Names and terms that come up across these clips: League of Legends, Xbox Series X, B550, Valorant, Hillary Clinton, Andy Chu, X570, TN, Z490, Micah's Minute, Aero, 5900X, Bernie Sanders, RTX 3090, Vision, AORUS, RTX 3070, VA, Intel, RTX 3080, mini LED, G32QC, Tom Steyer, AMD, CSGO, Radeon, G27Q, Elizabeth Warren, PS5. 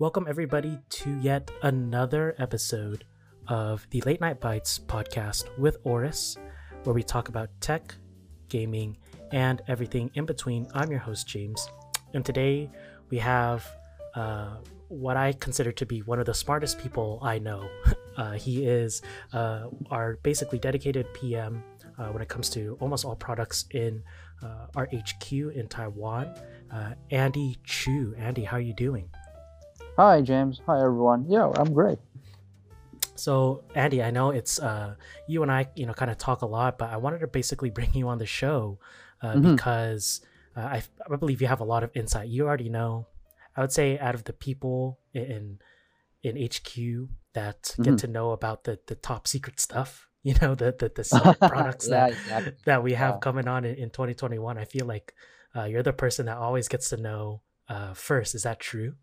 Welcome everybody to yet another episode of the Late Night Bites podcast with AORUS, where we talk about tech, gaming, and everything in between. I'm your host, James, and today we have what I consider to be one of the smartest people I know. He is our basically dedicated PM when it comes to almost all products in our HQ in Taiwan, Andy Chu. Andy, how are you doing? Hi, James. Hi, everyone. Yeah, I'm great. So, Andy, I know it's you and I, kind of talk a lot, but I wanted to basically bring you on the show because I believe you have a lot of insight. You already know, I would say, out of the people in HQ that get to know about the top secret stuff, the secret products that we have coming on in 2021. I feel like you're the person that always gets to know first. Is that true?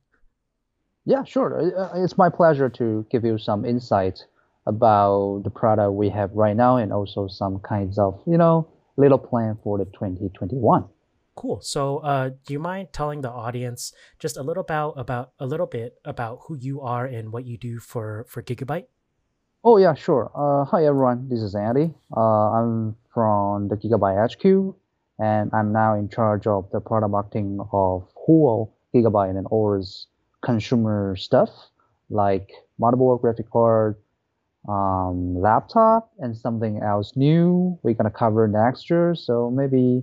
Yeah, sure. It's my pleasure to give you some insight about the product we have right now and also some kinds of, little plan for the 2021. Cool. So do you mind telling the audience just a little about who you are and what you do for Gigabyte? Oh, yeah, sure. Hi, everyone. This is Andy. I'm from the Gigabyte HQ, and I'm now in charge of the product marketing of whole Gigabyte and AORUS consumer stuff like motherboard, graphic card, laptop, and something else new we're gonna cover next year. So maybe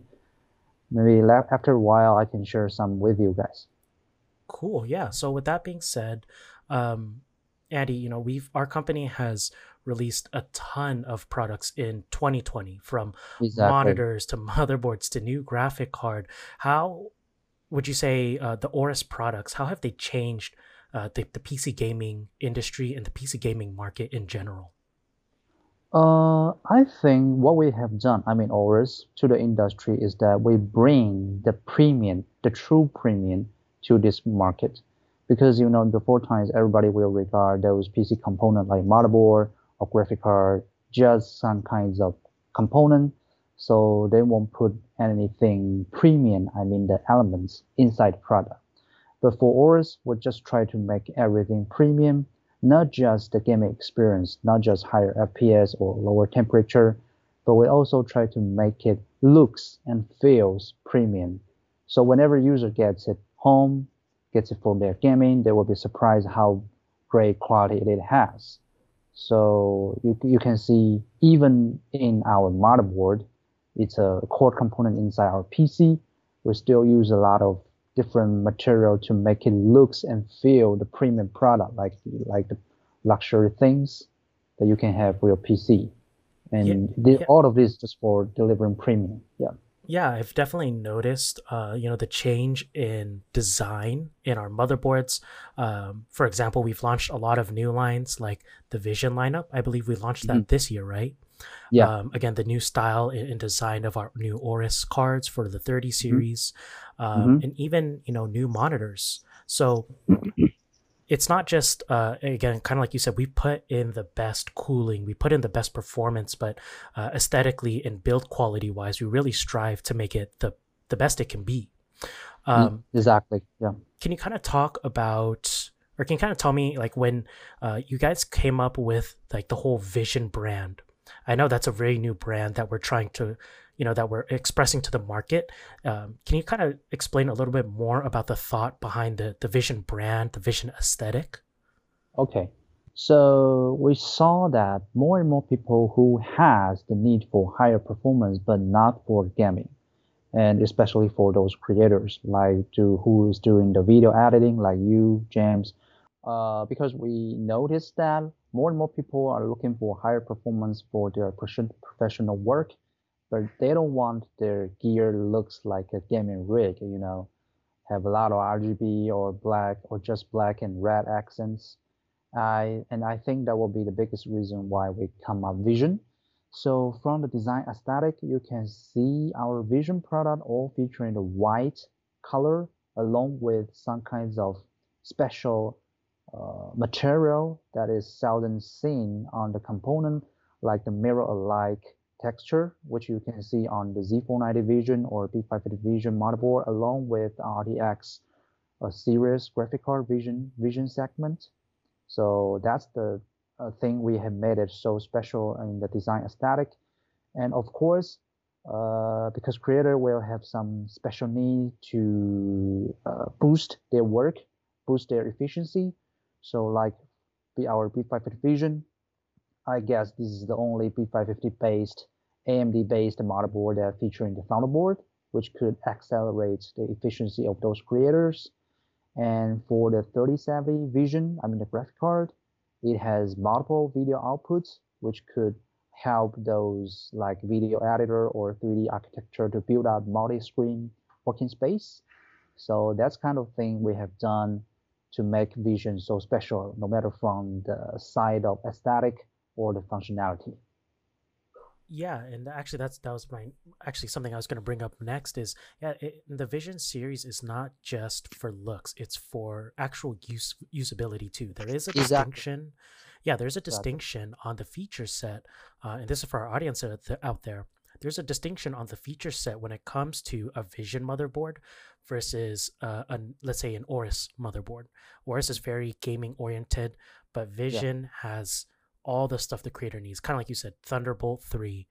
after a while I can share some with you guys. Cool. Yeah. So with that being said, Andy, our company has released a ton of products in 2020, from monitors to motherboards to new graphic card. How would you say the AORUS products, how have they changed the PC gaming industry and the PC gaming market in general? I think what we have done, AORUS, to the industry is that we bring the true premium to this market. Because, before times, everybody will regard those PC components like motherboard or graphic card, just some kinds of component. So they won't put anything premium, the elements inside the product. But for AORUS, we'll just try to make everything premium, not just the gaming experience, not just higher FPS or lower temperature, but we also try to make it looks and feels premium. So whenever user gets it home, gets it for their gaming, they will be surprised how great quality it has. So you can see even in our motherboard, it's a core component inside our PC. We still use a lot of different material to make it looks and feel the premium product, like the luxury things that you can have for your PC. And all of this just for delivering premium. Yeah. Yeah, I've definitely noticed, the change in design in our motherboards. For example, we've launched a lot of new lines like the Vision lineup. I believe we launched that this year, right? Yeah. Again, the new style and design of our new AORUS cards for the 30 series, and even, new monitors. So it's not just, again, kind of like you said, we put in the best cooling, we put in the best performance, but aesthetically and build quality-wise, we really strive to make it the best it can be. Exactly, yeah. Can you kind of talk about, or can you kind of tell me, like, when you guys came up with, like, the whole Vision brand? I know that's a very new brand that we're trying to, that we're expressing to the market. Can you kind of explain a little bit more about the thought behind the Vision brand, the Vision aesthetic? Okay. So we saw that more and more people who has the need for higher performance, but not for gaming. And especially for those creators who is doing the video editing like you, James, because we noticed that more and more people are looking for higher performance for their professional work, but they don't want their gear looks like a gaming rig, have a lot of RGB or black or just black and red accents. And I think that will be the biggest reason why we come up Vision. So from the design aesthetic, you can see our Vision product all featuring the white color along with some kinds of special material that is seldom seen on the component, like the mirror-alike texture, which you can see on the Z490 Vision or B550 Vision motherboard, along with RTX a serious graphic card vision segment. So that's the thing we have made it so special in the design aesthetic. And of course, because creator will have some special need to boost their work, boost their efficiency. So like our B550 Vision, I guess this is the only B550 based, AMD based motherboard that featuring the Thunderbolt, which could accelerate the efficiency of those creators. And for the 3070 Vision, I mean the graphic card, it has multiple video outputs, which could help those like video editor or 3D architecture to build out multi-screen working space. So that's kind of thing we have done to make Vision so special, no matter from the side of aesthetic or the functionality. Yeah, and actually that was something I was going to bring up next is, yeah, the Vision series is not just for looks, it's for actual usability too. There is a distinction. Yeah, there's a distinction on the feature set, and this is for our audience out there. There's a distinction on the feature set when it comes to a Vision motherboard versus, let's say, an AORUS motherboard. AORUS is very gaming-oriented, but Vision has all the stuff the creator needs. Kind of like you said, Thunderbolt 3,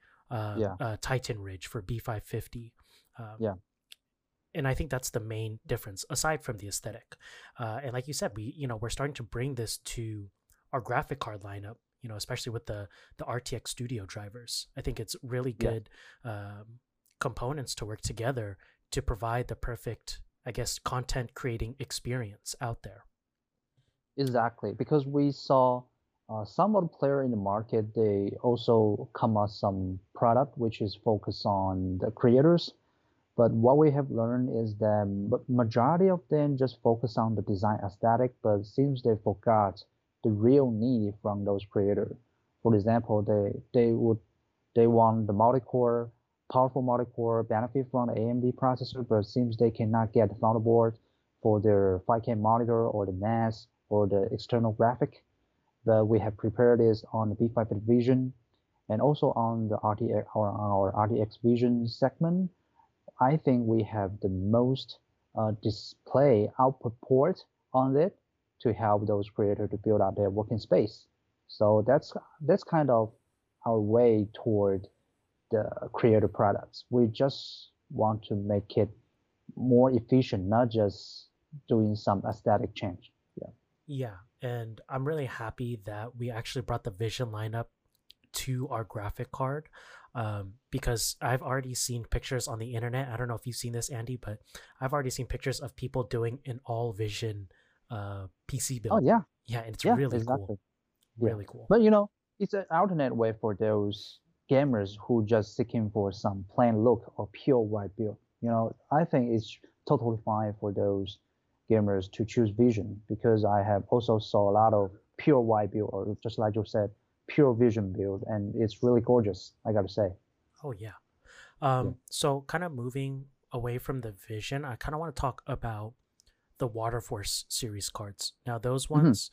Titan Ridge for B550. And I think that's the main difference, aside from the aesthetic. And like you said, we're starting to bring this to our graphic card lineup, you know, especially with the RTX Studio drivers. I think it's really good components to work together to provide the perfect, I guess, content creating experience out there. Exactly, because we saw some of the player in the market, they also come up some product which is focused on the creators. But what we have learned is that majority of them just focus on the design aesthetic, but seems they forgot the real need from those creators. For example, they want the multi-core, powerful multi-core benefit from the AMD processor, but it seems they cannot get the Thunderbolt for their 5K monitor or the NAS or the external graphic. But we have prepared this on the B550 Vision and also on the RTX or our RTX Vision segment. I think we have the most display output port on it to help those creators to build out their working space. So that's kind of our way toward the creator products. We just want to make it more efficient, not just doing some aesthetic change. Yeah, and I'm really happy that we actually brought the Vision lineup to our graphic card, because I've already seen pictures on the internet. I don't know if you've seen this, Andy, but I've already seen pictures of people doing an all Vision PC build. And it's really cool. Really cool. But you know, it's an alternate way for those gamers who just seeking for some plain look or pure white build. You know, I think it's totally fine for those gamers to choose Vision, because I have also saw a lot of pure white build, or just like you said, pure Vision build, and it's really gorgeous, I gotta say. So kind of moving away from the Vision, I kind of want to talk about the Waterforce series cards. Now, those ones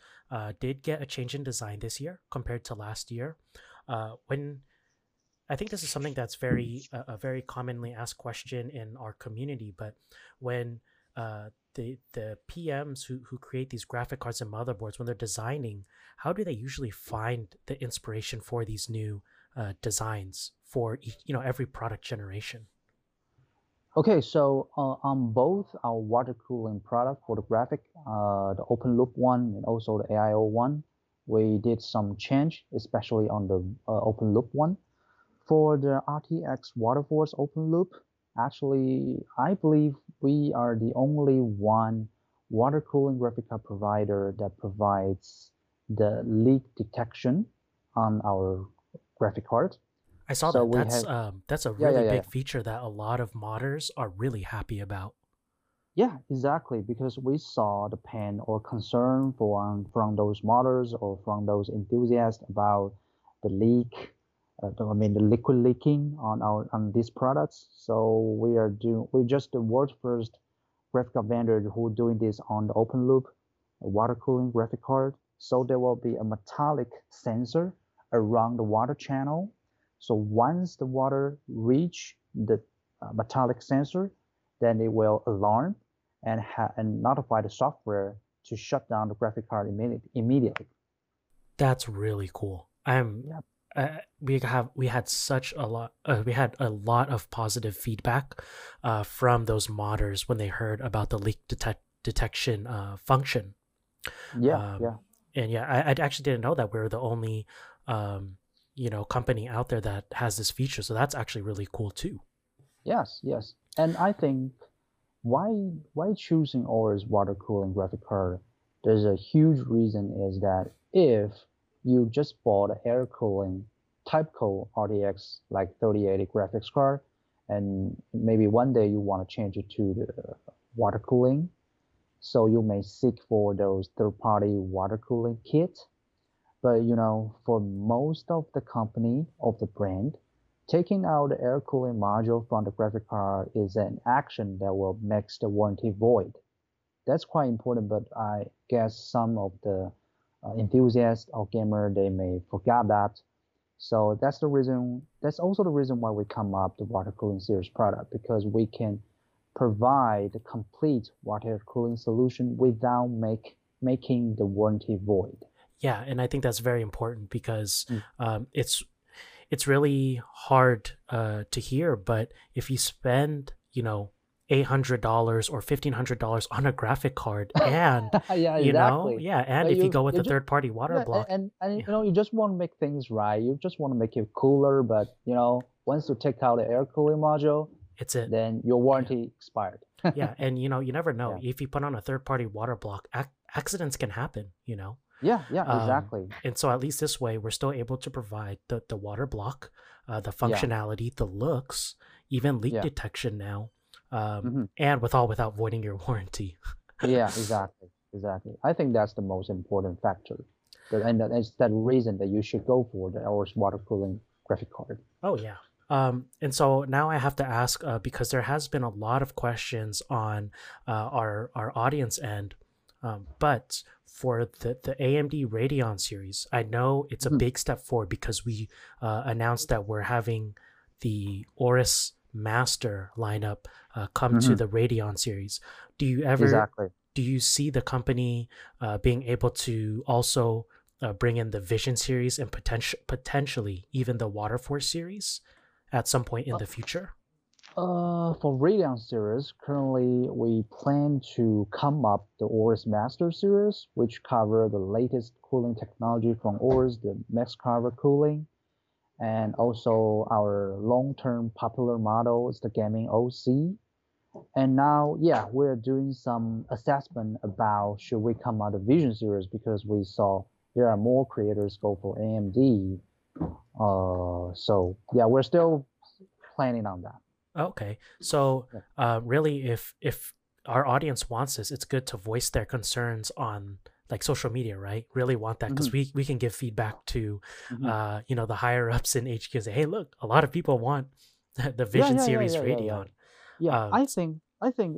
did get a change in design this year compared to last year. When I think this is something that's very commonly asked question in our community, but when the PMs who create these graphic cards and motherboards, when they're designing, how do they usually find the inspiration for these new designs for every product generation? Okay, so on both our water cooling product for the graphic, the open loop one and also the AIO one, we did some change, especially on the open loop one. For the RTX Waterforce open loop, actually, I believe we are the only one water cooling graphic card provider that provides the leak detection on our graphic card. I saw so that. That's a really big feature that a lot of modders are really happy about. Yeah, exactly, because we saw the pain or concern from those modders or from those enthusiasts about the leak. The liquid leaking on these products. So we're just the world's first graphic card vendor who doing this on the open loop water cooling graphic card. So there will be a metallic sensor around the water channel. So once the water reach the metallic sensor, then it will alarm, and notify the software to shut down the graphic card immediately. That's really cool. We had a lot of positive feedback from those modders when they heard about the leak detection function. I actually didn't know that we were the only company out there that has this feature. So that's actually really cool too. Yes. And I think why choosing AORUS water cooling graphic card? There's a huge reason is that if you just bought an air cooling type code RTX like 3080 graphics card, and maybe one day you want to change it to the water cooling, so you may seek for those third-party water cooling kit. But for most of the company of the brand, taking out the air cooling module from the graphic card is an action that will make the warranty void. That's quite important, but I guess some of the enthusiasts or gamer, they may forget that. So that's the reason. That's also the reason why we come up the water cooling series product, because we can provide a complete water cooling solution without making the warranty void. Yeah, and I think that's very important because it's really hard to hear, but if you spend $800 or $1,500 on a graphic card, and if you go with a third-party water block, you just want to make things right. You just want to make it cooler, but once you take out the air cooling module, then your warranty expired. And you never know if you put on a third-party water block, accidents can happen. Exactly. And so at least this way, we're still able to provide the water block, the functionality, the looks, even leak detection now. And without voiding your warranty. Exactly. I think that's the most important factor. And it's that reason that you should go for the AORUS water cooling graphic card. Oh, yeah. And so now I have to ask, because there has been a lot of questions on our audience end, but for the AMD Radeon series, I know it's a big step forward because we announced that we're having the AORUS Master lineup come to the Radeon series. Do you see the company being able to also bring in the Vision series and potentially even the Waterforce series at some point in the future? For Radeon series, currently we plan to come up the AORUS Master series, which cover the latest cooling technology from AORUS, the max cover cooling. And also our long-term popular model is the gaming OC. And now, we're doing some assessment about should we come out of Vision series, because we saw there are more creators go for AMD. We're still planning on that. Okay. So really, if our audience wants this, it's good to voice their concerns on like social media, right? Really want that because we can give feedback to, the higher ups in HQ and say, hey, look, a lot of people want the Vision series Radeon. I think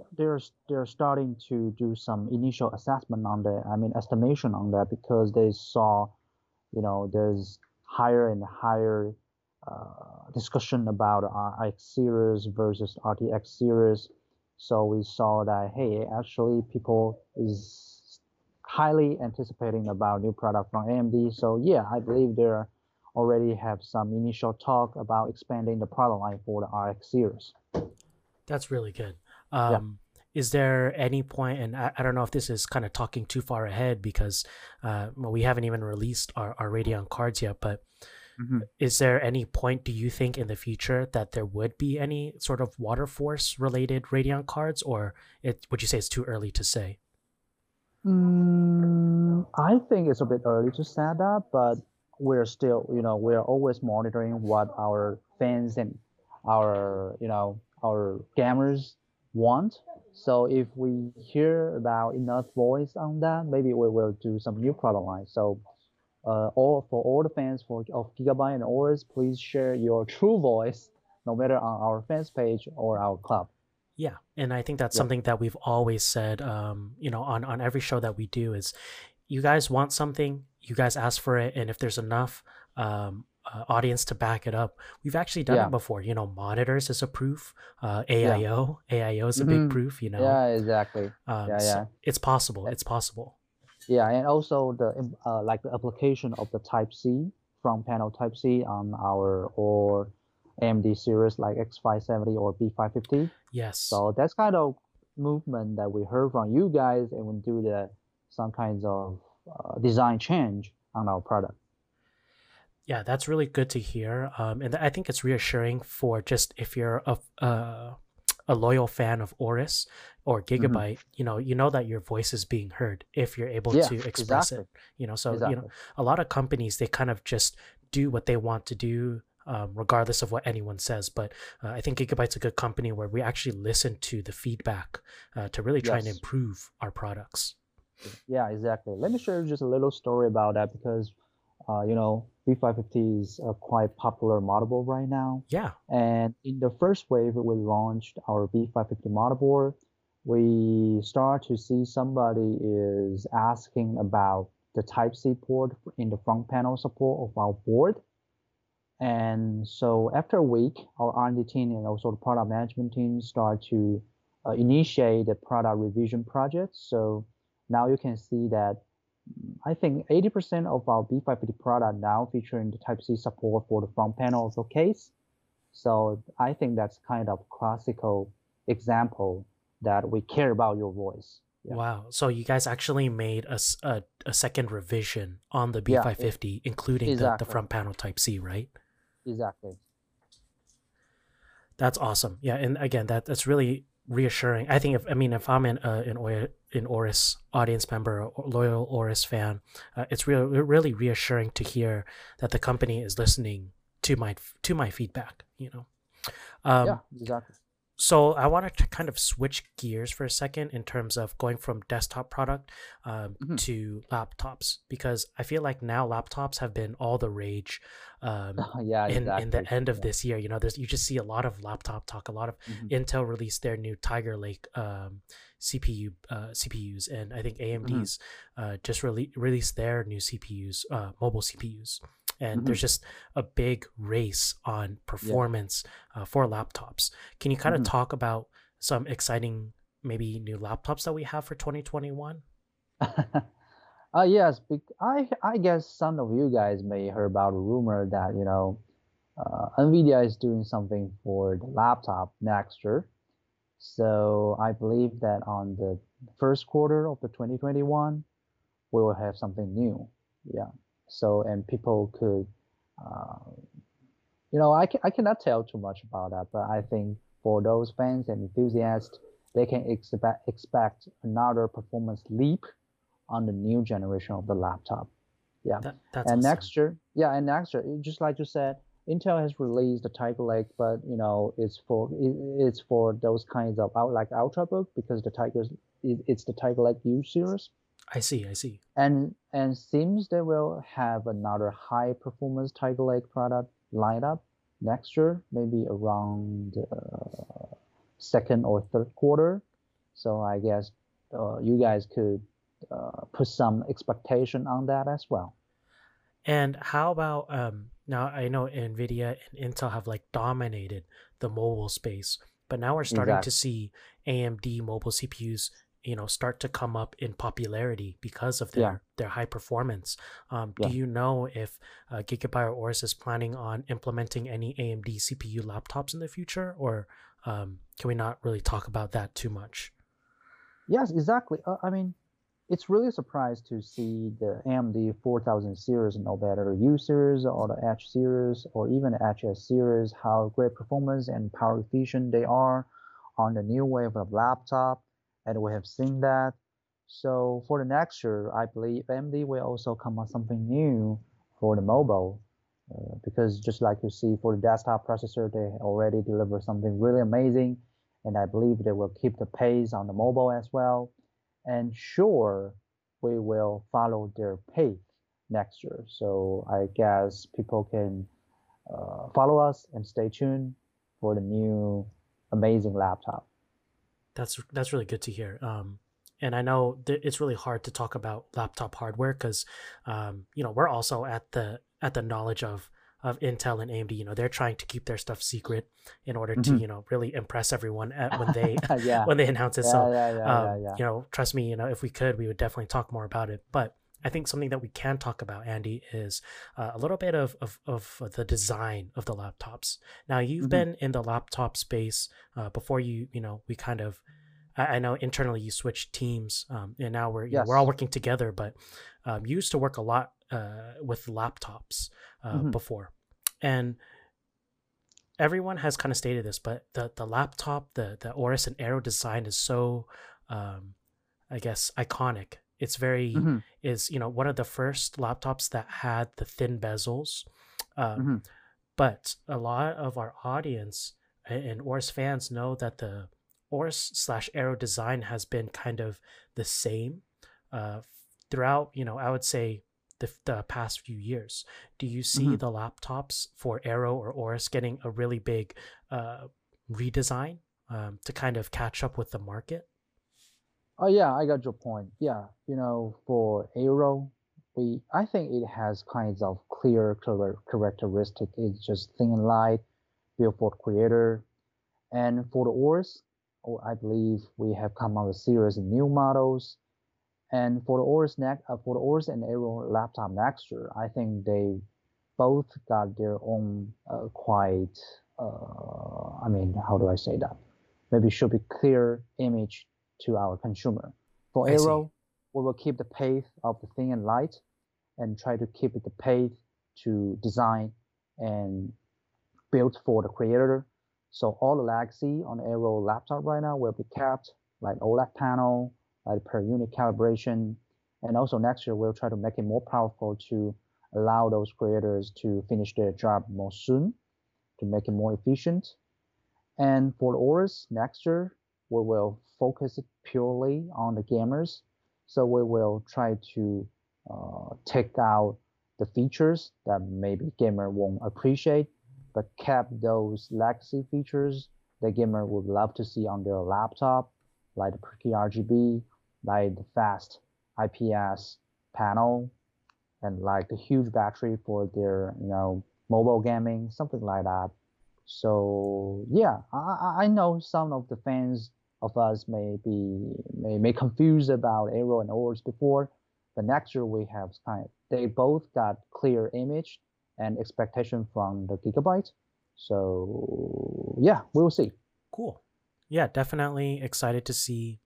they're starting to do some initial assessment on that. I mean, estimation on that, because they saw, there's higher and higher discussion about RX series versus RTX series. So we saw that, hey, actually people is highly anticipating about new product from AMD. So I believe they already have some initial talk about expanding the product line for the RX series. That's really good. Is there any point, and I don't know if this is kind of talking too far ahead because we haven't even released our Radeon cards yet, but is there any point, do you think, in the future that there would be any sort of Waterforce related Radeon cards, or would you say it's too early to say? I think it's a bit early to say that, but we're still, we're always monitoring what our fans and our gamers want. So if we hear about enough voice on that, maybe we will do some new product line. So for all the fans of Gigabyte and AORUS, please share your true voice, no matter on our fans page or our club. Yeah, and I think that's something that we've always said, on every show that we do is, you guys want something, you guys ask for it, and if there's enough audience to back it up. We've actually done it before, you know. Monitors is a proof, AIO is a big proof, you know. So it's possible, and also the like the application of the Type-C, front panel Type-C on our or AMD series like X570 or B550. Yes. So that's kind of movement that we heard from you guys, and we do the some kinds of design change on our product. Yeah, that's really good to hear, and I think it's reassuring for just if you're a loyal fan of AORUS or Gigabyte, you know that your voice is being heard if you're able to express it. You know, so you know, a lot of companies, they kind of just do what they want to do, regardless of what anyone says. But I think Gigabyte's a good company where we actually listen to the feedback to really try and improve our products. Yeah, exactly. Let me share just a little story about that, because you know, B550 is a quite popular motherboard right now. Yeah. And in the first wave, we launched our B550 motherboard. We start to see somebody is asking about the Type-C port in the front panel support of our board. And so after a week, our R&D team and also the product management team start to initiate the product revision project. So now you can see that I think 80% of our B550 product now featuring the Type-C support for the front panel of the case. So I think that's kind of classical example that we care about your voice. Yeah. Wow. So you guys actually made a second revision on the B550, including the front panel Type-C, right? Exactly. That's awesome. Yeah. And again, that's really reassuring. I think if I'm an AORUS audience member, or loyal AORUS fan, it's really reassuring to hear that the company is listening to my feedback, you know. So I wanted to kind of switch gears for a second in terms of going from desktop product to laptops, because I feel like now laptops have been all the rage in the end of this year. You know, you just see a lot of laptop talk. A lot of Intel released their new Tiger Lake CPUs, and I think AMD's just released their new CPUs, mobile CPUs. And there's just a big race on performance for laptops. Can you kind of talk about some exciting, maybe new laptops that we have for 2021? Yes, I guess some of you guys may heard about a rumor that, you know, Nvidia is doing something for the laptop next year. So I believe that on the first quarter of the 2021, we will have something new. Yeah. So, and people could, you know, I cannot tell too much about that, but I think for those fans and enthusiasts, they can expect another performance leap on the new generation of the laptop. Yeah. That's awesome. Next year, just like you said, Intel has released the Tiger Lake, but, you know, it's for those kinds of ultrabook, because it's the Tiger Lake U series. I see. And seems they will have another high performance Tiger Lake product lineup next year, maybe around second or third quarter. So I guess you guys could put some expectation on that as well. And how about now? I know Nvidia and Intel have like dominated the mobile space, but now we're starting to see AMD mobile CPUs, you know, start to come up in popularity because of their high performance. Do you know if Gigabyte or AORUS is planning on implementing any AMD CPU laptops in the future, or can we not really talk about that too much? Yes, exactly. I mean, it's really a surprise to see the AMD 4000 series, no matter U series or the H series or even HS series, how great performance and power efficient they are on the new wave of laptop. And we have seen that. So for the next year, I believe AMD will also come up something new for the mobile, because just like you see for the desktop processor, they already deliver something really amazing, and I believe they will keep the pace on the mobile as well. And sure, we will follow their pace next year. So I guess people can follow us and stay tuned for the new amazing laptop. That's really good to hear. And I know it's really hard to talk about laptop hardware because, you know, we're also at the knowledge of of Intel and AMD, you know, they're trying to keep their stuff secret in order to, you know, really impress everyone at, when they when they announce it. You know, trust me, you know, if we could, we would definitely talk more about it. But I think something that we can talk about, Andy, is a little bit of the design of the laptops. Now, you've been in the laptop space before you know, we kind of, I know internally you switched teams, and now we're, you know, we're all working together, but you used to work a lot with laptops before. And everyone has kind of stated this, but the laptop, the AORUS and Aero design is so, I guess, iconic. It's very, is, you know, one of the first laptops that had the thin bezels. But a lot of our audience and AORUS fans know that the AORUS/Aero design has been kind of the same throughout, you know, I would say the past few years. Do you see the laptops for Aero or AORUS getting a really big redesign to kind of catch up with the market? Oh yeah, I got your point. Yeah, you know, for Aero, I think it has kinds of clear characteristic. It's just thin and light, built for creator. And for the AORUS, I believe we have come out with a series of new models. And for the AORUS and Aero laptop next year, I think they both got their own quite, I mean, how do I say that? Maybe should be clear image to our consumer. For Aero, we will keep the pace of the thin and light and try to keep it the pace to design and built for the creator. So all the legacy on Aero laptop right now will be kept, like OLED panel, like per unit calibration. And also next year, we'll try to make it more powerful to allow those creators to finish their job more soon, to make it more efficient. And for AORUS next year, we will focus purely on the gamers. So we will try to take out the features that maybe gamer won't appreciate, but kept those legacy features the gamer would love to see on their laptop, like the pretty RGB, like the fast IPS panel, and like the huge battery for their, you know, mobile gaming, something like that. So yeah, I know some of the fans of us may confused about Aero and AORUS before, but next year we have they both got clear image and expectation from the Gigabyte. So yeah, we will see. Cool. Yeah, definitely excited to see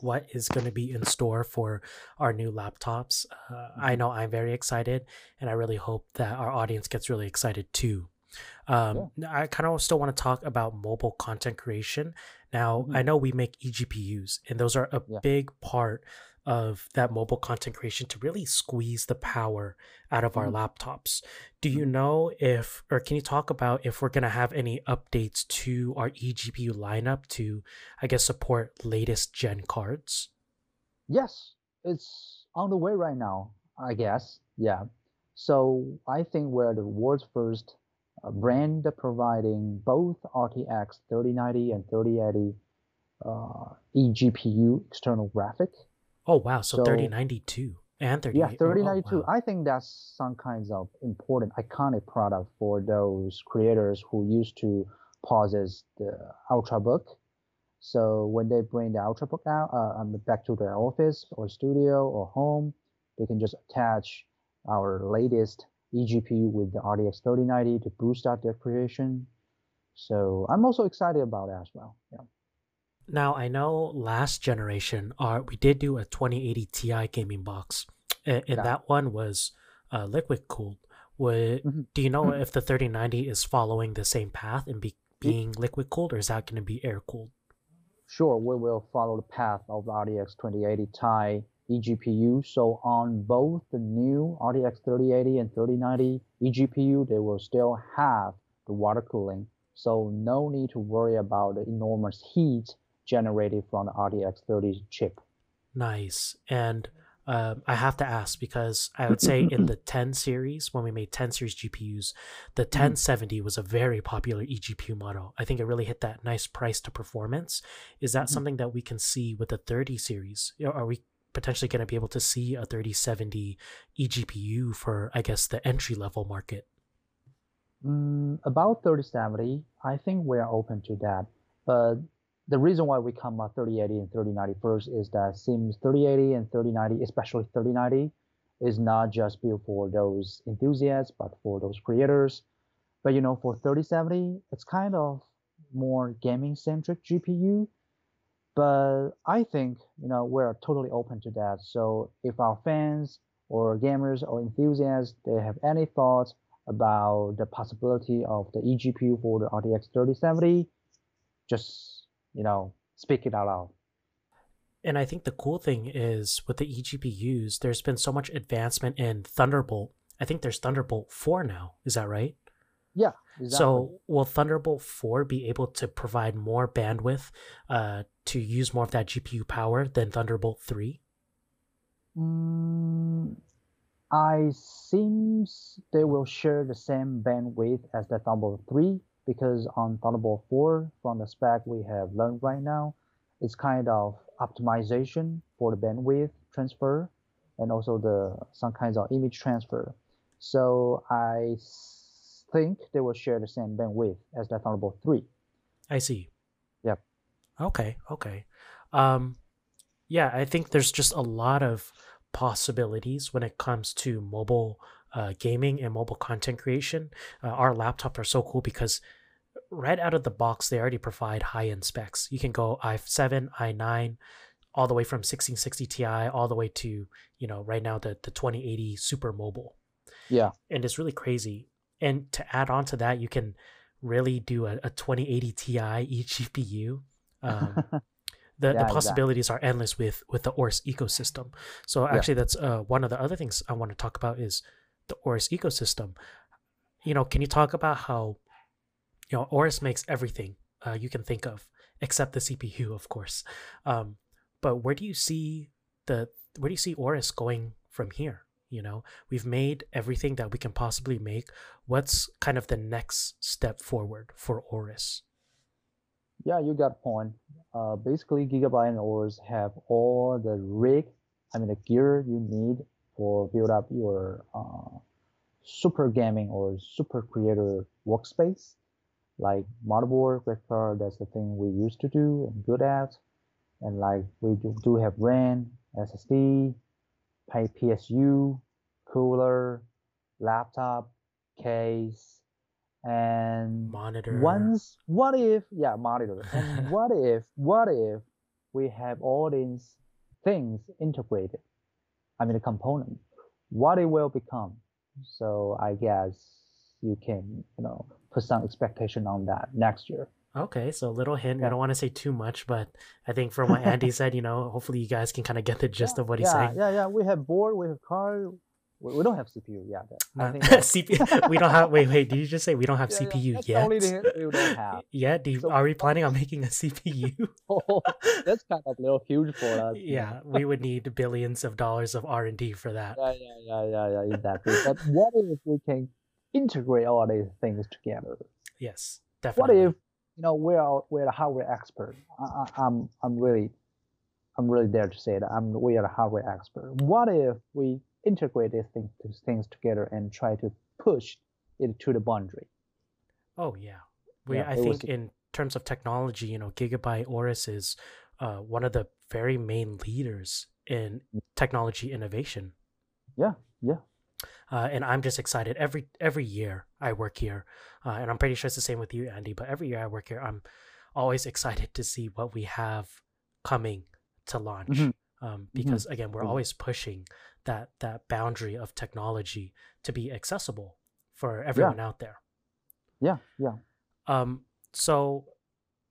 what is going to be in store for our new laptops. I know I'm very excited, and I really hope that our audience gets really excited too. I kind of still want to talk about mobile content creation. Now, I know we make eGPUs, and those are a big part of that mobile content creation to really squeeze the power out of our laptops. Do you know if, or can you talk about if we're going to have any updates to our eGPU lineup to, I guess, support latest gen cards? Yes, it's on the way right now, I guess. Yeah. So I think we're the world's first brand providing both RTX 3090 and 3080 eGPU external graphic. Oh, wow. So 3090 too. And 3080. Yeah, 3090 too. I think that's some kinds of important, iconic product for those creators who used to possess the Ultrabook. So when they bring the Ultrabook out, back to their office or studio or home, they can just attach our latest eGPU with the RTX 3090 to boost out their creation. So I'm also excited about that as well. Yeah. Now, I know last generation, we did do a 2080 Ti gaming box, and that one was liquid cooled. Do you know if the 3090 is following the same path and being liquid cooled, or is that going to be air cooled? Sure, we will follow the path of the RTX 2080 Ti eGPU. So on both the new RTX 3080 and 3090 eGPU, they will still have the water cooling. So no need to worry about the enormous heat generated from the RTX 30 chip. Nice. And I have to ask, because I would say in the 10 series, when we made 10 series GPUs, the 1070 was a very popular eGPU model. I think it really hit that nice price to performance. Is that something that we can see with the 30 series? Are we potentially going to be able to see a 3070 eGPU for, I guess, the entry-level market? About 3070, I think we are open to that. But the reason why we come at 3080 and 3090 first is that seems 3080 and 3090, especially 3090, is not just built for those enthusiasts, but for those creators. But, you know, for 3070, it's kind of more gaming-centric GPU. But I think, you know, we're totally open to that. So if our fans or gamers or enthusiasts, they have any thoughts about the possibility of the eGPU for the RTX 3070, just, you know, speak it out loud. And I think the cool thing is with the eGPUs, there's been so much advancement in Thunderbolt. I think there's Thunderbolt 4 now. Is that right? Yeah, exactly. So will Thunderbolt 4 be able to provide more bandwidth to use more of that GPU power than Thunderbolt 3? I seems they will share the same bandwidth as the Thunderbolt 3, because on Thunderbolt 4, from the spec we have learned right now, it's kind of optimization for the bandwidth transfer and also the some kinds of image transfer. So I think they will share the same bandwidth as the Thunderbolt 3. I see. Yep. Okay, okay. Yeah, I think there's just a lot of possibilities when it comes to mobile gaming and mobile content creation. Our laptops are so cool because right out of the box, they already provide high-end specs. You can go i7, i9, all the way from 1660 Ti, all the way to, you know, right now the 2080 Super Mobile. Yeah. And it's really crazy. And to add on to that, you can really do a 2080 Ti eGPU. The possibilities are endless with the AORUS ecosystem. So actually, that's one of the other things I want to talk about is the AORUS ecosystem. You know, can you talk about how, you know, AORUS makes everything you can think of, except the CPU, of course. But where do you see AORUS going from here? You know, we've made everything that we can possibly make. What's kind of the next step forward for AORUS? Yeah, you got a point. Basically, Gigabyte and AORUS have all the gear you need for build up your super gaming or super creator workspace, like motherboard, graphics card. That's the thing we used to do and good at. And like we do have RAM, SSD, PSU, cooler, laptop, case, and monitor. Monitor. And what if we have all these things integrated? I mean, a component. What it will become. So I guess you can, you know, put some expectation on that next year. Okay, so a little hint. Yeah. I don't want to say too much, but I think from what Andy said, you know, hopefully you guys can kind of get the gist of what he's saying. Yeah. We have board, we have card. We don't have CPU. Yeah, I think CPU. We don't have. Wait. Did you just say we don't have CPU yet? That's only the hint we don't have. Yeah. Are we planning on making a CPU? Oh, that's kind of a little huge for us. Yeah, we would need billions of dollars of R&D for that. Yeah. Exactly. But what if we can integrate all these things together? Yes, definitely. What if? You know, we're a hardware expert. I'm really there to say that we are a hardware expert. What if we integrate these things together and try to push it to the boundary? Oh yeah, I think in terms of technology, you know, Gigabyte AORUS is one of the very main leaders in technology innovation. Yeah. And I'm just excited every year I work here, and I'm pretty sure it's the same with you, Andy. But every year I work here, I'm always excited to see what we have coming to launch, because again, we're always pushing that boundary of technology to be accessible for everyone out there. Yeah. So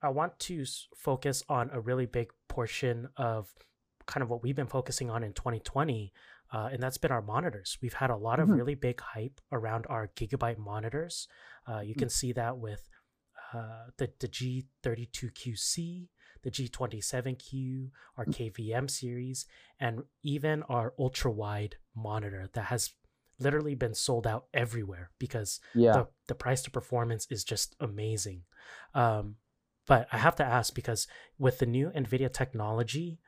I want to focus on a really big portion of kind of what we've been focusing on in 2020. And that's been our monitors. We've had a lot of really big hype around our Gigabyte monitors. You can see that with the G32QC, the G27Q, our KVM series, and even our ultra-wide monitor that has literally been sold out everywhere because the price to performance is just amazing. But I have to ask, because with the new NVIDIA technology,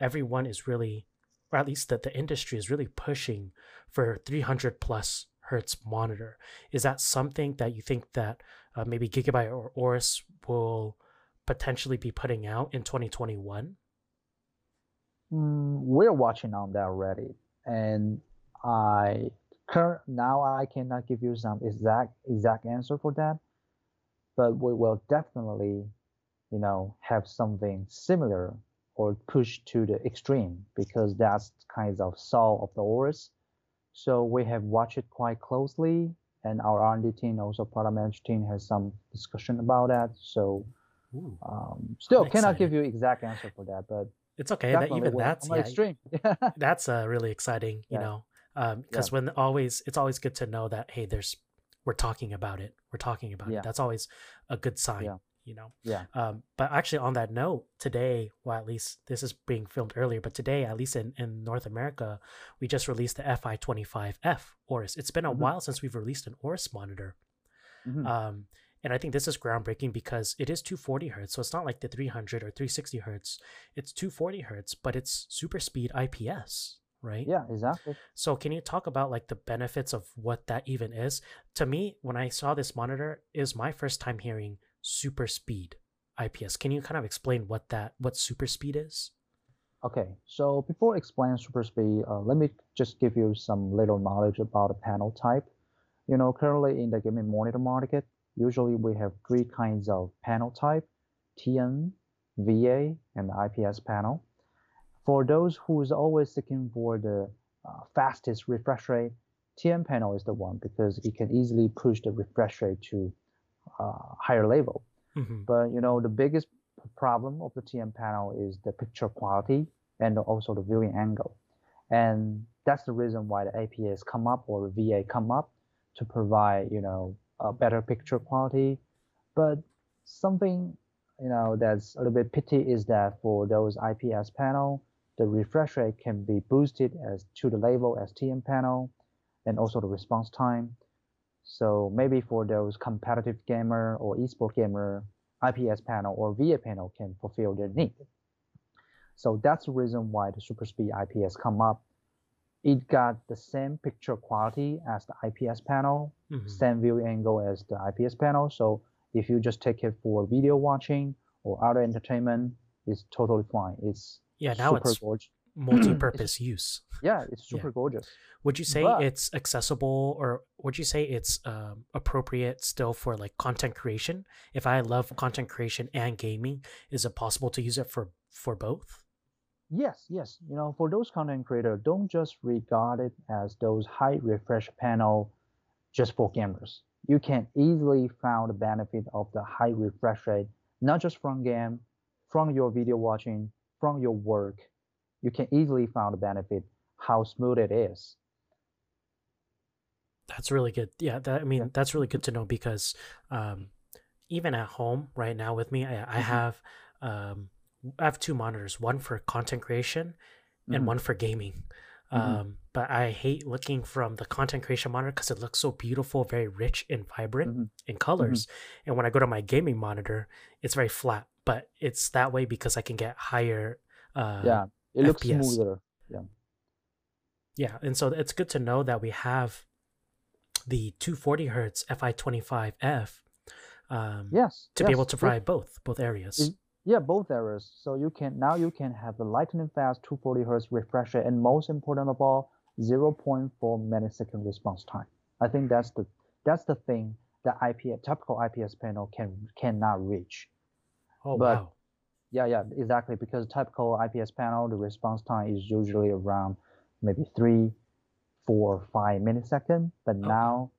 everyone is really or at least that the industry is really pushing for 300 plus hertz monitor. Is that something that you think that maybe Gigabyte or AORUS will potentially be putting out in 2021? We're watching on that already, and I cannot give you some exact answer for that, but we will definitely, you know, have something similar or push to the extreme, because that's kind of soul of the AORUS. So we have watched it quite closely, and our R&D team, also product management team, has some discussion about that. So still cannot give you exact answer for that, but it's okay. Extreme. That's really exciting, you know, because it's always good to know that, hey, we're talking about it. That's always a good sign. Yeah. You know, but actually, on that note, today, well, at least this is being filmed earlier, but today, at least in North America, we just released the FI25F AORUS. It's been a while since we've released an AORUS monitor, and I think this is groundbreaking because it is 240 hertz, so it's not like the 300 or 360 hertz. It's 240 hertz, but it's super speed IPS, right? Yeah, exactly. So can you talk about like the benefits of what that even is? To me, when I saw this monitor, it was my first time hearing super speed IPS. Can you kind of explain what super speed is? Okay, so before I explain super speed, let me just give you some little knowledge about the panel type. You know, currently in the gaming monitor market, usually we have three kinds of panel type: TN, VA, and IPS panel. For those who's always looking for the fastest refresh rate, TN panel is the one because it can easily push the refresh rate to higher level. But you know, the biggest problem of the TN panel is the picture quality and also the viewing angle, and that's the reason why the IPS come up or VA come up, to provide, you know, a better picture quality. But something, you know, that's a little bit pity is that for those IPS panel, the refresh rate can be boosted as to the level as TN panel, and also the response time. So maybe for those competitive gamer or esports gamer, IPS panel or VA panel can fulfill their need. So that's the reason why the super speed IPS come up. It got the same picture quality as the IPS panel, same view angle as the IPS panel. So if you just take it for video watching or other entertainment, it's totally fine. It's gorgeous. Multi-purpose use. Yeah, it's super gorgeous. Would you say it's accessible, or would you say it's appropriate still for like content creation? If I love content creation and gaming, is it possible to use it for both? Yes. You know, for those content creators, don't just regard it as those high refresh panel just for gamers. You can easily find the benefit of the high refresh rate, not just from game, from your video watching, from your work. You can easily find the benefit, how smooth it is. That's really good. Yeah, that's really good to know, because even at home right now with me, I have two monitors, one for content creation and one for gaming. But I hate looking from the content creation monitor because it looks so beautiful, very rich and vibrant in colors. And when I go to my gaming monitor, it's very flat, but it's that way because I can get higher it looks FPS. Smoother. Yeah, and so it's good to know that we have the 240 hertz FI25F to be able to provide both areas. Both areas. So you can have the lightning fast 240 hertz refresh rate, and most important of all, 0.4 millisecond response time. I think that's the thing that typical IPS panel cannot reach. Oh, but, wow. Yeah, exactly. Because typical IPS panel, the response time is usually around maybe 3, 4, 5 milliseconds. But now,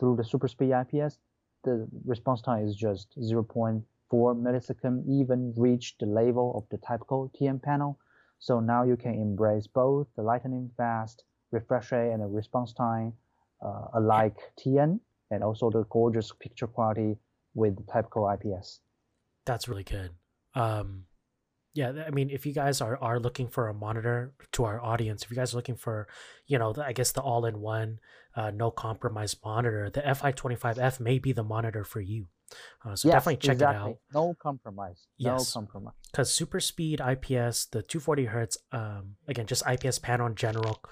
through the super speed IPS, the response time is just 0.4 milliseconds, even reach the level of the typical TN panel. So now you can embrace both the lightning fast refresh rate and the response time, alike TN, and also the gorgeous picture quality with the typical IPS. That's really good. I mean, if you guys are looking for a monitor, to our audience, if you guys are looking for, you know, I guess the all-in-one, no compromise monitor, the FI25F may be the monitor for you. So yeah, definitely check it out. No compromise. Yes. No compromise. Because super speed IPS, the 240 hertz, again, just IPS panel in general,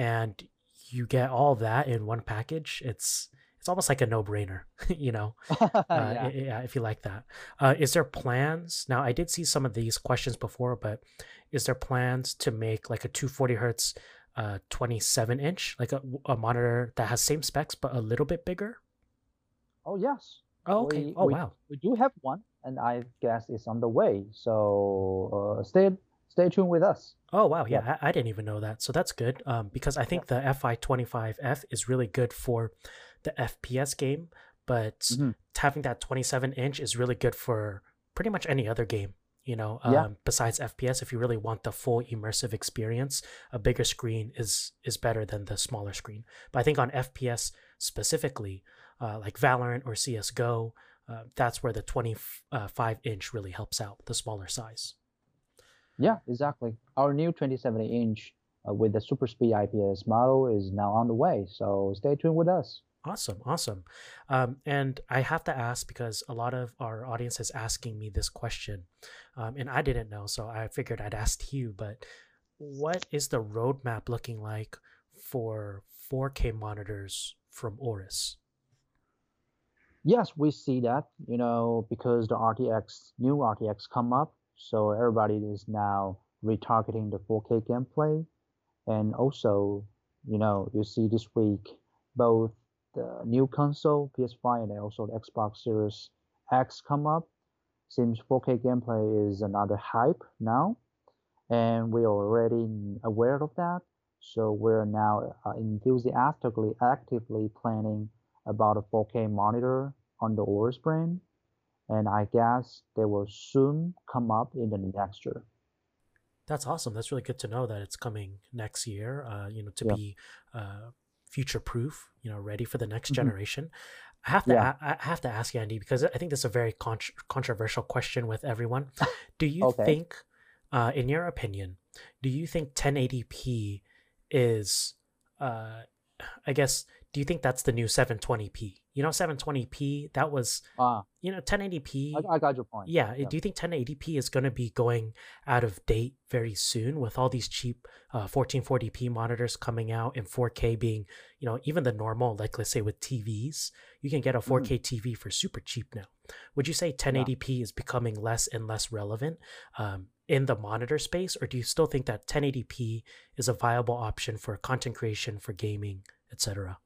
and you get all that in one package. It's almost like a no-brainer, you know, yeah, if you like that. Is there plans? Now, I did see some of these questions before, but is there plans to make like a 240 hertz 27-inch, like a monitor that has same specs but a little bit bigger? Oh, yes. Oh, okay. Wow. We do have one, and I guess it's on the way. So stay tuned with us. Oh, wow. Yeah, yeah. I didn't even know that. So that's good, because I think the FI25F is really good for the FPS game, but having that 27-inch is really good for pretty much any other game, you know, besides FPS. If you really want the full immersive experience, a bigger screen is better than the smaller screen. But I think on FPS specifically, like Valorant or CSGO, that's where the 25-inch really helps out, the smaller size. Yeah, exactly. Our new 27-inch with the super speed IPS model is now on the way, so stay tuned with us. Awesome, awesome. And I have to ask, because a lot of our audience is asking me this question, and I didn't know, so I figured I'd ask you, but what is the roadmap looking like for 4K monitors from AORUS? Yes, we see that, you know, because the new RTX come up, so everybody is now retargeting the 4K gameplay. And also, you know, you see this week, both the new console, PS5, and also the Xbox Series X come up. Seems 4K gameplay is another hype now, and we're already aware of that. So we're now enthusiastically, actively planning about a 4K monitor on the AORUS brand, and I guess they will soon come up in the next year. That's awesome. That's really good to know that it's coming next year, you know, to be future proof, you know, ready for the next generation. I have to ask you, Andy, because I think this is a very controversial question with everyone. Do you think, in your opinion, do you think 1080p is, I guess, do you think that's the new 720p? You know, 720p, that was, you know, 1080p. I got your point. Yeah. Do you think 1080p is going to be going out of date very soon with all these cheap 1440p monitors coming out, and 4K being, you know, even the normal, like let's say with TVs, you can get a 4K TV for super cheap now. Would you say 1080p is becoming less and less relevant in the monitor space? Or do you still think that 1080p is a viable option for content creation, for gaming, etc.?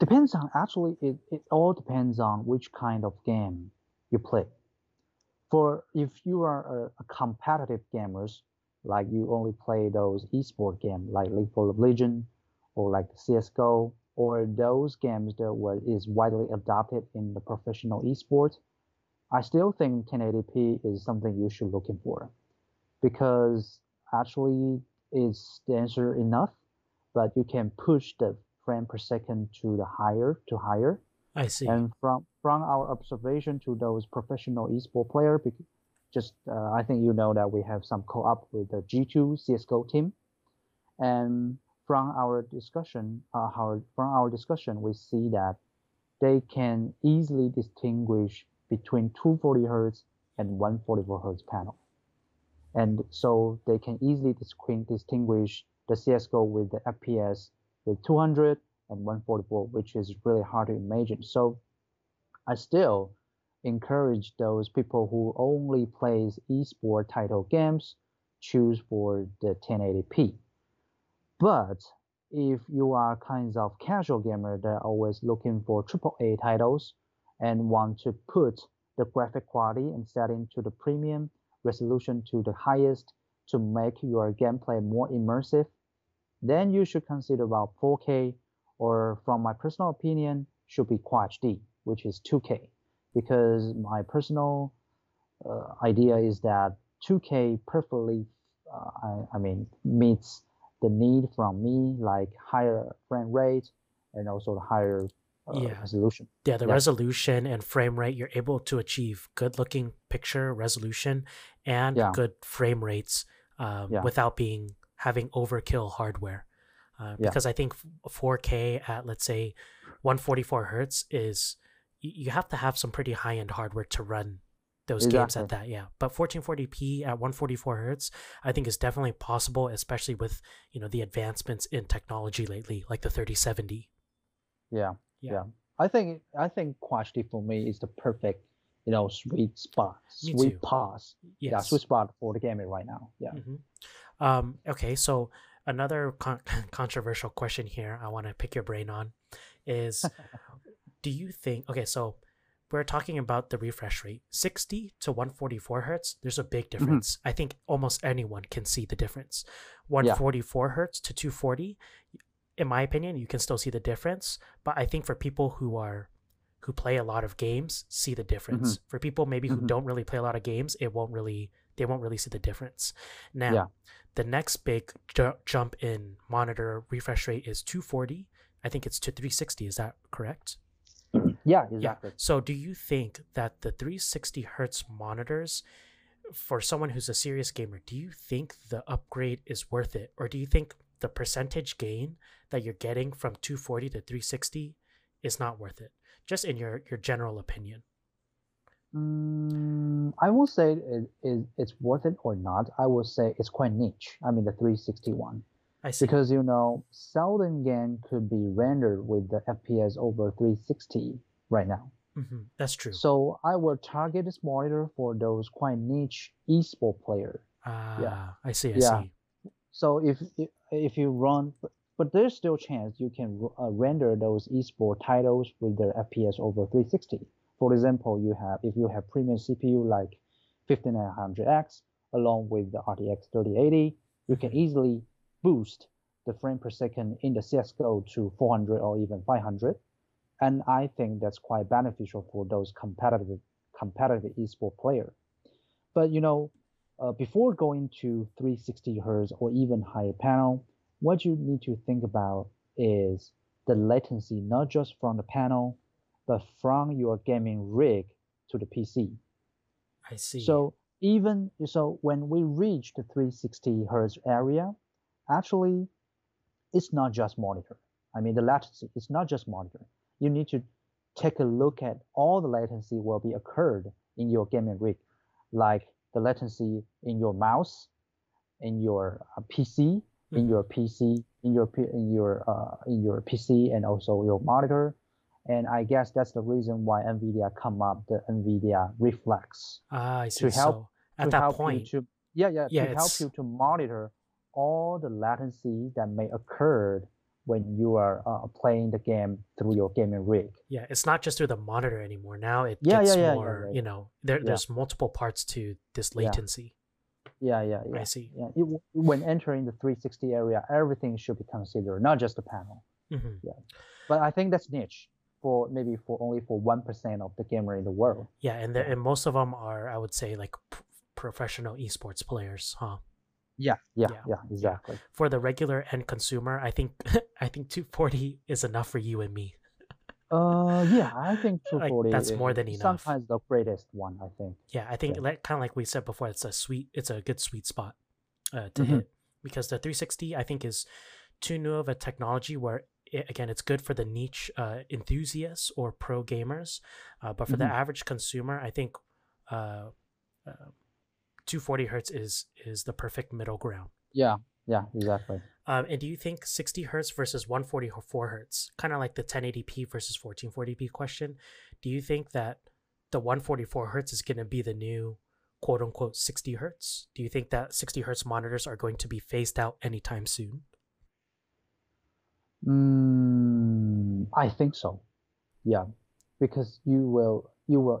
Depends on, actually, it all depends on which kind of game you play. For if you are a competitive gamers, like you only play those esports games like League of Legends or like CSGO, or those games that is widely adopted in the professional esports, I still think 1080p is something you should looking for, because actually it's the answer enough, but you can push the frame per second to the higher. I see. And from our observation to those professional esports player, just I think you know that we have some co-op with the G2 CSGO team, and from our discussion, we see that they can easily distinguish between 240 hertz and 144 hertz panel, and so they can easily distinguish the CSGO with the FPS with 200 and 144, which is really hard to imagine. So I still encourage those people who only plays esports title games, choose for the 1080p. But if you are kinds of casual gamer that are always looking for AAA titles and want to put the graphic quality and setting to the premium, resolution to the highest to make your gameplay more immersive, then you should consider about 4K, or from my personal opinion, should be Quad HD, which is 2K, because my personal idea is that 2K perfectly, meets the need from me, like higher frame rate and also the higher resolution. Yeah, the resolution and frame rate, you're able to achieve good looking picture resolution and good frame rates without having overkill hardware, because I think 4K at, let's say, 144 hertz is, you have to have some pretty high-end hardware to run those games at that, yeah. But 1440p at 144 hertz, I think is definitely possible, especially with, you know, the advancements in technology lately, like the 3070. Yeah. I think Quad HD for me is the perfect, you know, sweet spot, sweet pass. Yes. Yeah, sweet spot for the gaming right now. Yeah. Mm-hmm. Okay, so another controversial question here I want to pick your brain on is, do you think, okay, so we're talking about the refresh rate, 60 to 144 hertz, there's a big difference. Mm-hmm. I think almost anyone can see the difference. 144 hertz to 240, in my opinion, you can still see the difference, but I think for people who play a lot of games, see the difference. Mm-hmm. For people maybe who don't really play a lot of games, they won't really see the difference. Now, the next big jump in monitor refresh rate is 240. I think it's to 360. Is that correct? Yeah, exactly. Yeah. So do you think that the 360 hertz monitors, for someone who's a serious gamer, do you think the upgrade is worth it? Or do you think the percentage gain that you're getting from 240 to 360 is not worth it? Just in your general opinion. I won't say it's worth it or not. I will say it's quite niche. I mean, the 361. I see. Because, you know, seldom game could be rendered with the FPS over 360 right now. Mm-hmm. That's true. So I will target this monitor for those quite niche eSport player. I see. So if you run... But there's still chance you can render those eSport titles with their FPS over 360. For example, if you have premium CPU like 5900X along with the RTX 3080, you can easily boost the frame per second in the CSGO to 400 or even 500. And I think that's quite beneficial for those competitive eSport player. But, you know, before going to 360 Hz or even higher panel, what you need to think about is the latency, not just from the panel, but from your gaming rig to the PC. I see. So when we reach the 360 hertz area, actually, it's not just monitor. I mean, the latency, it's not just monitor. You need to take a look at all the latency will be occurred in your gaming rig, like the latency in your mouse, in your PC, in your PC, and also your monitor, and I guess that's the reason why Nvidia come up the Nvidia Reflex. I see. To help you to monitor all the latency that may occur when you are playing the game through your gaming rig. Yeah, it's not just through the monitor anymore. Now it gets more. You know, there's multiple parts to this latency. Yeah. I see. Yeah. When entering the 360 area, everything should be considered, not just the panel. Mm-hmm. Yeah. But I think that's niche for only 1% of the gamer in the world. Yeah, and most of them are, I would say, like professional esports players, huh? Yeah, exactly. For the regular end consumer, I think 240 is enough for you and me. I think 240. Like, that's more than enough. Sometimes the greatest one, I think. Yeah, I think kind of like we said before, it's a good sweet spot to hit, because the 360 I think is too new of a technology where it's good for the niche enthusiasts or pro gamers, but for the average consumer, I think 240 hertz is the perfect middle ground. Yeah, exactly. And do you think 60 hertz versus 144 hertz, kind of like the 1080p versus 1440p question, do you think that the 144 hertz is going to be the new quote-unquote 60 hertz? Do you think that 60 hertz monitors are going to be phased out anytime soon? I think so. Yeah, because you will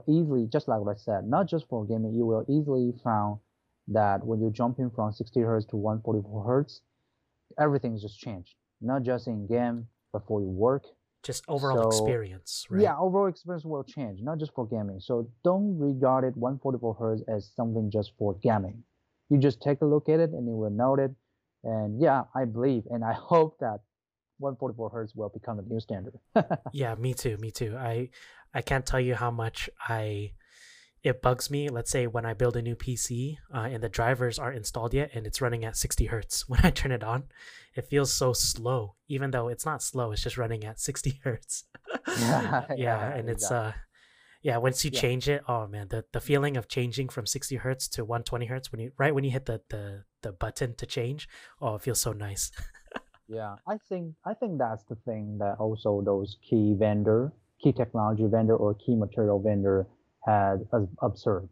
easily, just like what I said, not just for gaming, you will easily find that when you're jumping from 60 hertz to 144 hertz, everything's just changed, not just in game, but for your work. Just overall experience, right? Yeah, overall experience will change, not just for gaming. So don't regard it 144 hertz as something just for gaming. You just take a look at it and you will note it. And yeah, I believe and I hope that 144 hertz will become the new standard. Yeah, me too. I can't tell you how much I It bugs me, let's say when I build a new PC and the drivers aren't installed yet and it's running at 60 hertz. When I turn it on, it feels so slow, even though it's not slow, it's just running at 60 hertz. yeah, and it's, yeah, once you change it, oh man, the feeling of changing from 60 hertz to 120 hertz, when you when you hit the button to change, oh, it feels so nice. Yeah, I think that's the thing that also those key technology vendor or key material vendor had observed.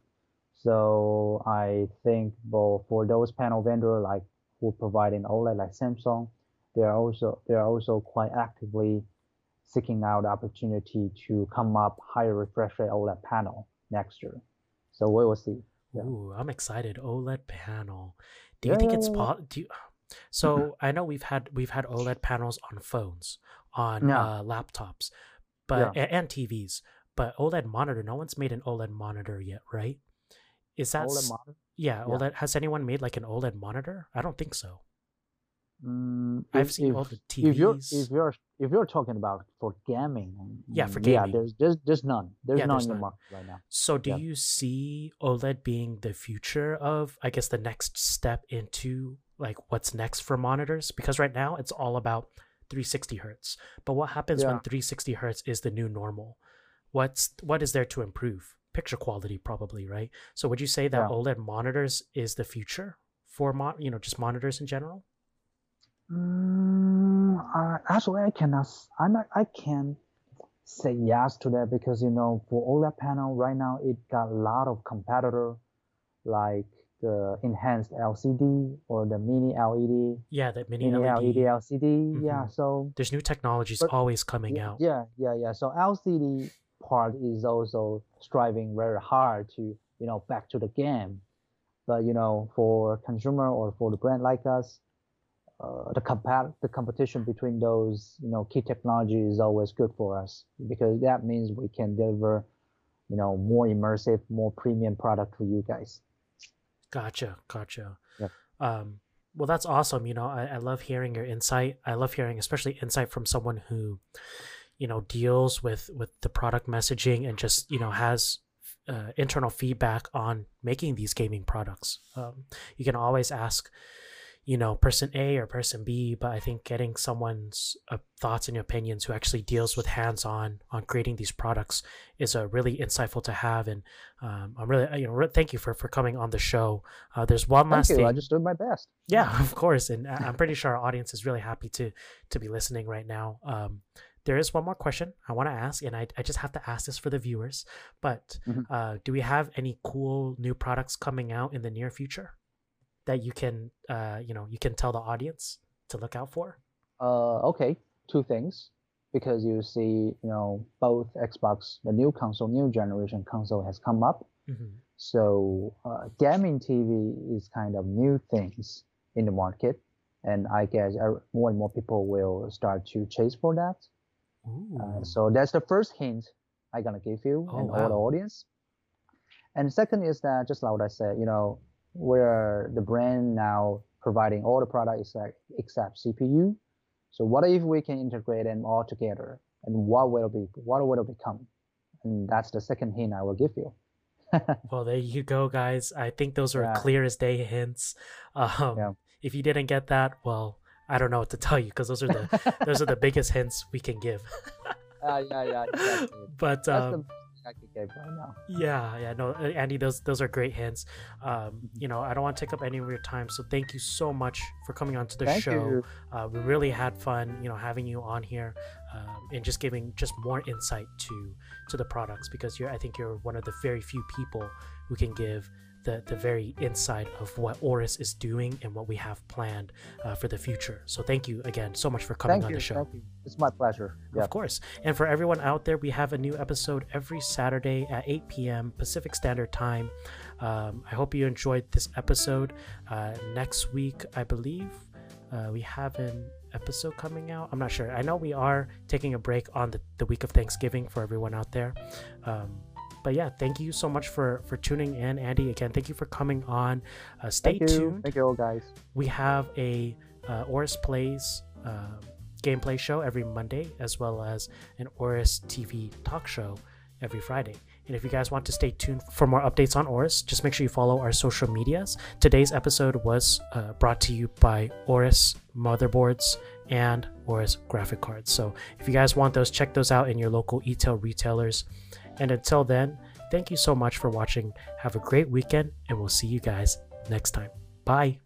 So I think both for those panel vendor like who provide an OLED like Samsung, they're also quite actively seeking out opportunity to come up higher refresh rate OLED panel next year. So we will see. Yeah. Ooh, I'm excited. OLED panel. Do you think it's so I know we've had OLED panels on phones, on laptops, but and TVs. But OLED monitor, no one's made an OLED monitor yet, right? Is that OLED monitor? Yeah, OLED. Yeah. Has anyone made like an OLED monitor? I don't think so. I've seen all the TVs. If you're talking about for gaming, yeah, for gaming, yeah, there's none. There's none in the market right now. So do you see OLED being the future of, I guess, the next step into like what's next for monitors? Because right now it's all about 360 hertz. But what happens when 360 hertz is the new normal? What is there to improve? Picture quality, probably, right? So would you say that OLED monitors is the future for just monitors in general? Actually, I can't say yes to that because for OLED panel right now it got a lot of competitor like the enhanced LCD or the mini LED. Yeah, that mini LED LCD. Mm-hmm. Yeah, so there's new technologies always coming out. Yeah. So LCD part is also striving very hard to back to the game, but for consumer or for the brand like us, the competition between those key technology is always good for us because that means we can deliver more immersive, more premium product to you guys. Gotcha. Yeah. Well, that's awesome. I love hearing your insight. I love hearing especially insight from someone who deals with the product messaging and just has internal feedback on making these gaming products. You can always ask person A or person B, but I think getting someone's thoughts and opinions who actually deals with hands-on on creating these products is really insightful to have. And I'm really thank you for coming on the show. There's one last thing. I just did my best. Yeah, of course, and I'm pretty sure our audience is really happy to be listening right now. There is one more question I want to ask, and I just have to ask this for the viewers. But do we have any cool new products coming out in the near future that you can you can tell the audience to look out for? Okay, two things, because you see both Xbox, the new generation console has come up. Mm-hmm. So gaming TV is kind of new things in the market, and I guess more and more people will start to chase for that. So that's the first hint I'm gonna give you all the audience. And the second is that, just like what I said, where the brand now providing all the products except CPU. So what if we can integrate them all together, and what will it become? And that's the second hint I will give you. Well, there you go, guys. I think those are clear as day hints. If you didn't get that, well, I don't know what to tell you, because those are the biggest hints we can give. Exactly. But I could get by now. No, Andy, those are great hints. I don't want to take up any of your time, so thank you so much for coming on to the show. We really had fun having you on here, and just giving more insight to the products, because I think you're one of the very few people who can give the very insight of what AORUS is doing and what we have planned for the future. So thank you again so much for coming on the show. Thank you. It's my pleasure. Yeah. Of course. And for everyone out there, we have a new episode every Saturday at 8 p.m. Pacific Standard Time. I hope you enjoyed this episode. Next week, I believe, we have an episode coming out. I'm not sure. I know we are taking a break on the week of Thanksgiving for everyone out there. But yeah, thank you so much for tuning in, Andy. Again, thank you for coming on. Stay tuned. Thank you all, guys. We have a AORUS Plays gameplay show every Monday, as well as an AORUS TV talk show every Friday. And if you guys want to stay tuned for more updates on AORUS, just make sure you follow our social medias. Today's episode was brought to you by AORUS motherboards and AORUS graphic cards. So if you guys want those, check those out in your local e-tail retailers. And until then, thank you so much for watching. Have a great weekend, and we'll see you guys next time. Bye.